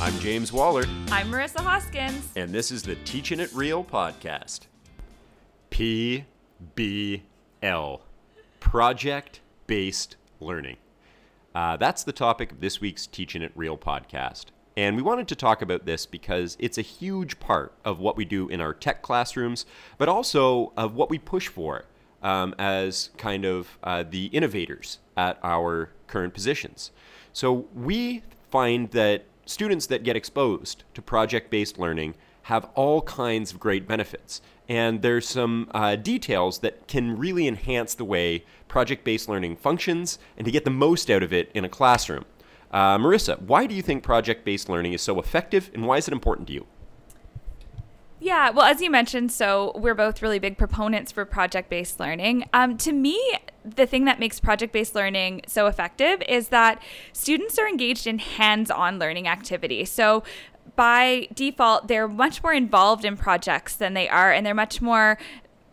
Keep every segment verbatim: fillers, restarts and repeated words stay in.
I'm James Waller. I'm Marissa Hoskins. And this is the Teaching It Real podcast. P B L, Project Based Learning. Uh, that's the topic of this week's Teaching It Real podcast. And we wanted to talk about this because it's a huge part of what we do in our tech classrooms, but also of what we push for um, as kind of uh, the innovators at our current positions. So we find that students that get exposed to project-based learning have all kinds of great benefits. And there's some uh, details that can really enhance the way project-based learning functions and to get the most out of it in a classroom. Uh, Marissa, why do you think project-based learning is so effective, and why is it important to you? Yeah, well, as you mentioned, so we're both really big proponents for project-based learning. Um, to me, the thing that makes project-based learning so effective is that students are engaged in hands-on learning activity. So by default, they're much more involved in projects than they are, and they're much more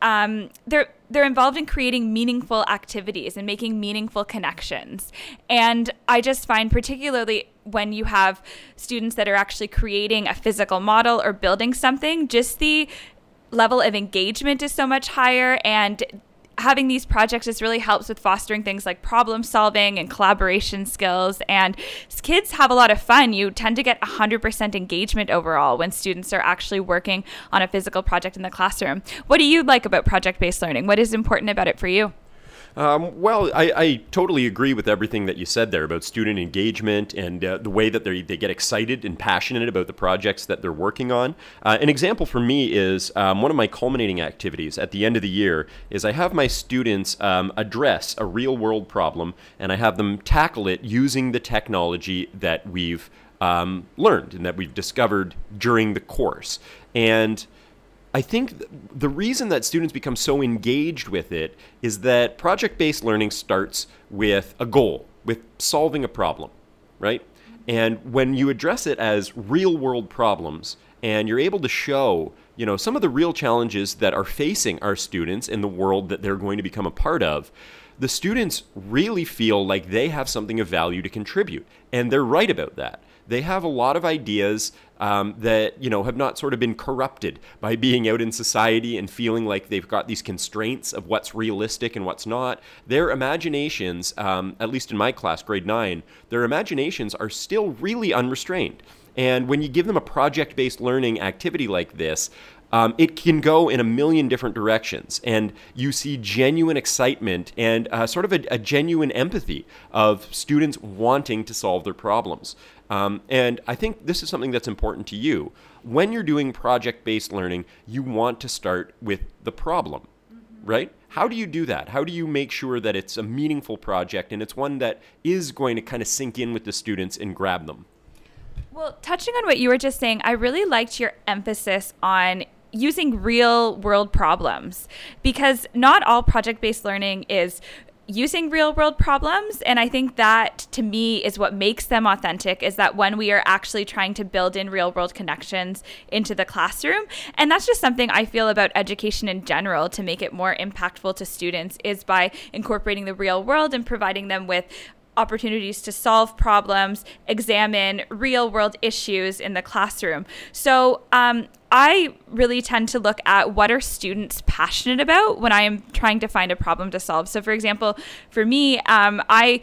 um, they're they're involved in creating meaningful activities and making meaningful connections. And I just find, particularly when you have students that are actually creating a physical model or building something, just the level of engagement is so much higher, and having these projects just really helps with fostering things like problem solving and collaboration skills. And kids have a lot of fun. You tend to get one hundred percent engagement overall when students are actually working on a physical project in the classroom. What do you like about project-based learning? What is important about it for you? Um, well, I, I totally agree with everything that you said there about student engagement and uh, the way that they they get excited and passionate about the projects that they're working on. Uh, an example for me is um, one of my culminating activities at the end of the year is I have my students um, address a real-world problem, and I have them tackle it using the technology that we've um, learned and that we've discovered during the course. And I think the reason that students become so engaged with it is that project-based learning starts with a goal, with solving a problem, right? And when you address it as real-world problems, and you're able to show, you know, some of the real challenges that are facing our students in the world that they're going to become a part of, the students really feel like they have something of value to contribute, and they're right about that. They have a lot of ideas um, that, you know, have not sort of been corrupted by being out in society and feeling like they've got these constraints of what's realistic and what's not. Their imaginations, um, at least in my class, grade nine, their imaginations are still really unrestrained. And when you give them a project-based learning activity like this, Um, it can go in a million different directions, and you see genuine excitement and uh, sort of a, a genuine empathy of students wanting to solve their problems. Um, and I think this is something that's important to you. When you're doing project-based learning, you want to start with the problem, mm-hmm. right? How do you do that? How do you make sure that it's a meaningful project and it's one that is going to kind of sink in with the students and grab them? Well, touching on what you were just saying, I really liked your emphasis on using real world problems, because not all project-based learning is using real world problems. And I think that, to me, is what makes them authentic, is that when we are actually trying to build in real world connections into the classroom. And that's just something I feel about education in general, to make it more impactful to students, is by incorporating the real world and providing them with opportunities to solve problems, examine real world issues in the classroom. So um, I really tend to look at what are students passionate about when I am trying to find a problem to solve. So for example, for me, um, I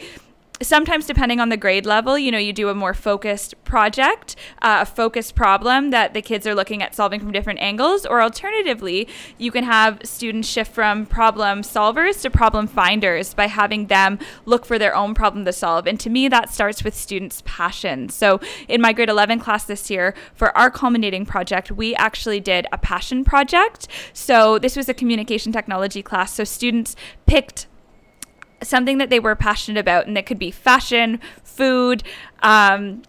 sometimes, depending on the grade level, you know, you do a more focused project, uh, a focused problem that the kids are looking at solving from different angles, or alternatively, you can have students shift from problem solvers to problem finders by having them look for their own problem to solve. And to me, that starts with students' passion. So in my grade eleven class this year, for our culminating project, we actually did a passion project. So this was a communication technology class. So students picked something that they were passionate about, and that could be fashion, food, um,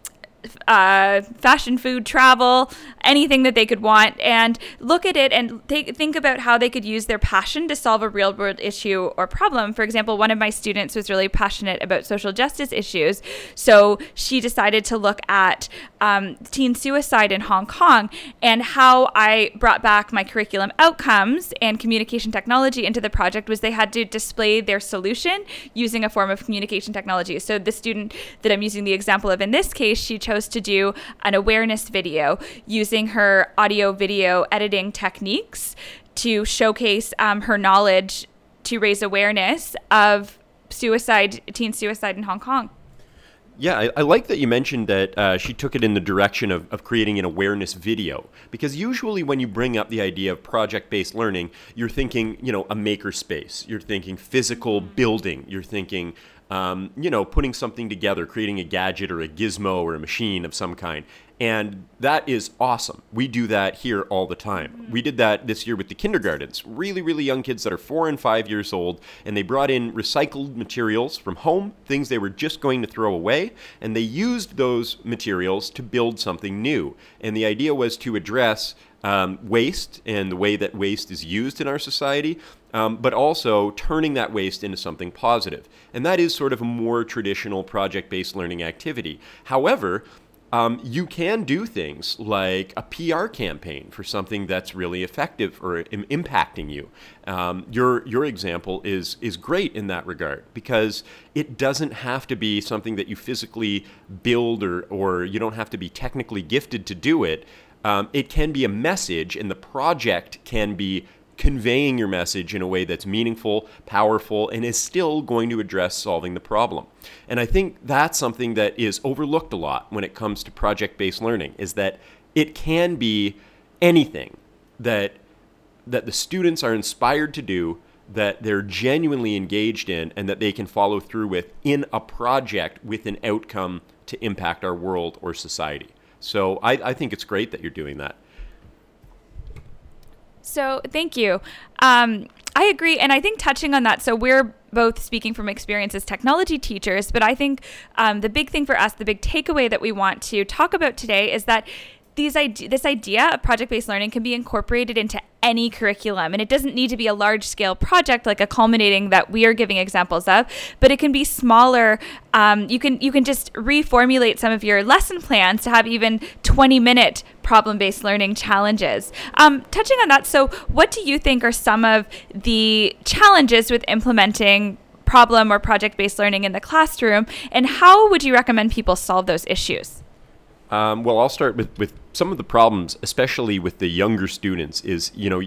uh, fashion, food, travel, anything that they could want, and look at it and th- think about how they could use their passion to solve a real world issue or problem. For example, one of my students was really passionate about social justice issues. So she decided to look at um, teen suicide in Hong Kong, and how I brought back my curriculum outcomes and communication technology into the project was they had to display their solution using a form of communication technology. So the student that I'm using the example of in this case, she chose chose to do an awareness video using her audio video editing techniques to showcase um, her knowledge to raise awareness of suicide, teen suicide in Hong Kong. Yeah, I, I like that you mentioned that uh, she took it in the direction of, of creating an awareness video, because usually when you bring up the idea of project-based learning, you're thinking, you know, a makerspace, you're thinking physical building, you're thinking, um, you know, putting something together, creating a gadget or a gizmo or a machine of some kind. And that is awesome. We do that here all the time. We did that this year with the kindergartens, really, really young kids that are four and five years old, and they brought in recycled materials from home, things they were just going to throw away, and they used those materials to build something new. And the idea was to address um, waste and the way that waste is used in our society, um, but also turning that waste into something positive. And that is sort of a more traditional project-based learning activity. However, Um, you can do things like a P R campaign for something that's really effective or im- impacting you. Um, your your example is is great in that regard, because it doesn't have to be something that you physically build, or or you don't have to be technically gifted to do it. Um, it can be a message, and the project can be conveying your message in a way that's meaningful, powerful, and is still going to address solving the problem. And I think that's something that is overlooked a lot when it comes to project-based learning, is that it can be anything that that the students are inspired to do, that they're genuinely engaged in, and that they can follow through with in a project with an outcome to impact our world or society. So I, I think it's great that you're doing that. So thank you. Um, I agree. And I think touching on that, so we're both speaking from experience as technology teachers, but I think um, the big thing for us, the big takeaway that we want to talk about today is that these ide- this idea of project-based learning can be incorporated into any curriculum. And it doesn't need to be a large-scale project like a culminating that we are giving examples of, but it can be smaller. Um, you can you can just reformulate some of your lesson plans to have even twenty-minute problem-based learning challenges. Um, touching on that, so what do you think are some of the challenges with implementing problem or project-based learning in the classroom, and how would you recommend people solve those issues? Um, well, I'll start with, with some of the problems, especially with the younger students, is, you know,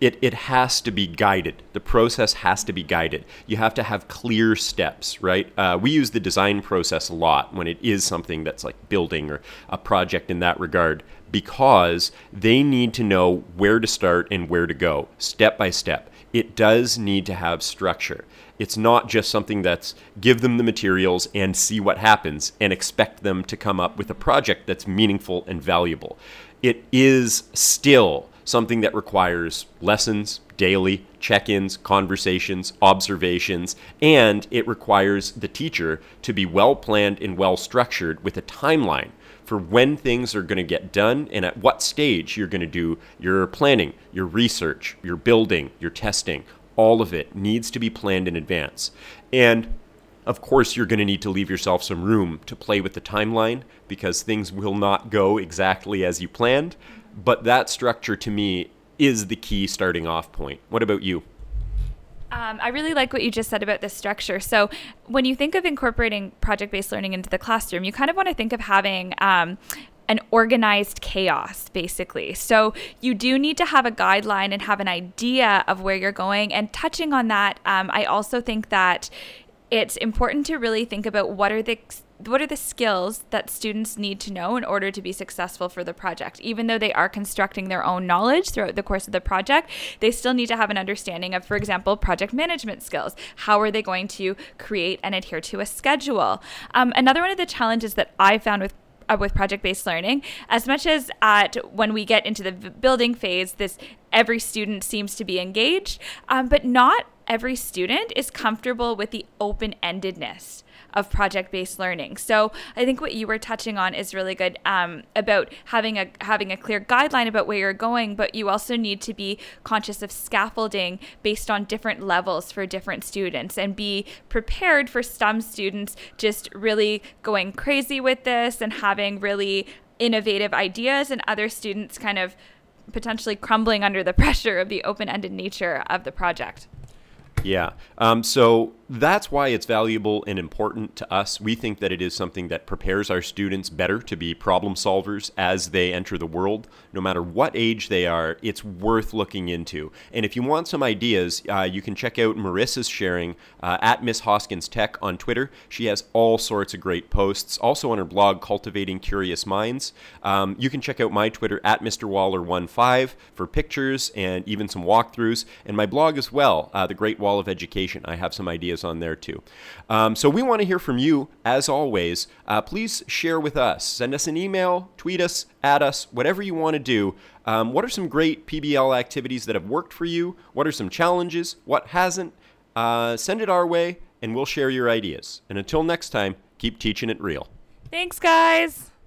it, it has to be guided. The process has to be guided. You have to have clear steps, right? Uh, we use the design process a lot when it is something that's like building or a project in that regard, because they need to know where to start and where to go, step by step. It does need to have structure. It's not just something that's give them the materials and see what happens and expect them to come up with a project that's meaningful and valuable. It is still something that requires lessons, daily check-ins, conversations, observations, and it requires the teacher to be well-planned and well-structured with a timeline for when things are going to get done and at what stage you're going to do your planning, your research, your building, your testing. All of it needs to be planned in advance. And of course, you're going to need to leave yourself some room to play with the timeline, because things will not go exactly as you planned. But that structure, to me, is the key starting off point. What about you? Um, I really like what you just said about this structure. So when you think of incorporating project-based learning into the classroom, you kind of want to think of having um, an organized chaos, basically. So you do need to have a guideline and have an idea of where you're going. And touching on that, um, I also think that it's important to really think about what are the what are the skills that students need to know in order to be successful for the project. Even though they are constructing their own knowledge throughout the course of the project, they still need to have an understanding of, for example, project management skills. How are they going to create and adhere to a schedule? Um, another one of the challenges that I found with Uh, with project-based learning, as much as at when we get into the v- building phase, this every student seems to be engaged, um, but not every student is comfortable with the open-endedness of project-based learning. So I think what you were touching on is really good um, about having a having a clear guideline about where you're going, but you also need to be conscious of scaffolding based on different levels for different students, and be prepared for some students just really going crazy with this and having really innovative ideas, and other students kind of potentially crumbling under the pressure of the open-ended nature of the project. Yeah. Um, so that's why it's valuable and important to us. We think that it is something that prepares our students better to be problem solvers as they enter the world. No matter what age they are, it's worth looking into. And if you want some ideas, uh, you can check out Marissa's sharing uh, at Miss Hoskins Tech on Twitter. She has all sorts of great posts. Also on her blog, Cultivating Curious Minds. Um, you can check out my Twitter at Mr Waller fifteen for pictures and even some walkthroughs. And my blog as well, uh, The Great Wall of Education. I have some ideas on there too. Um, so we want to hear from you, as always. Uh, please share with us. Send us an email, tweet us, add us, whatever you want to do. Um, what are some great P B L activities that have worked for you? What are some challenges? What hasn't? Uh, send it our way, and we'll share your ideas. And until next time, keep teaching it real. Thanks, guys.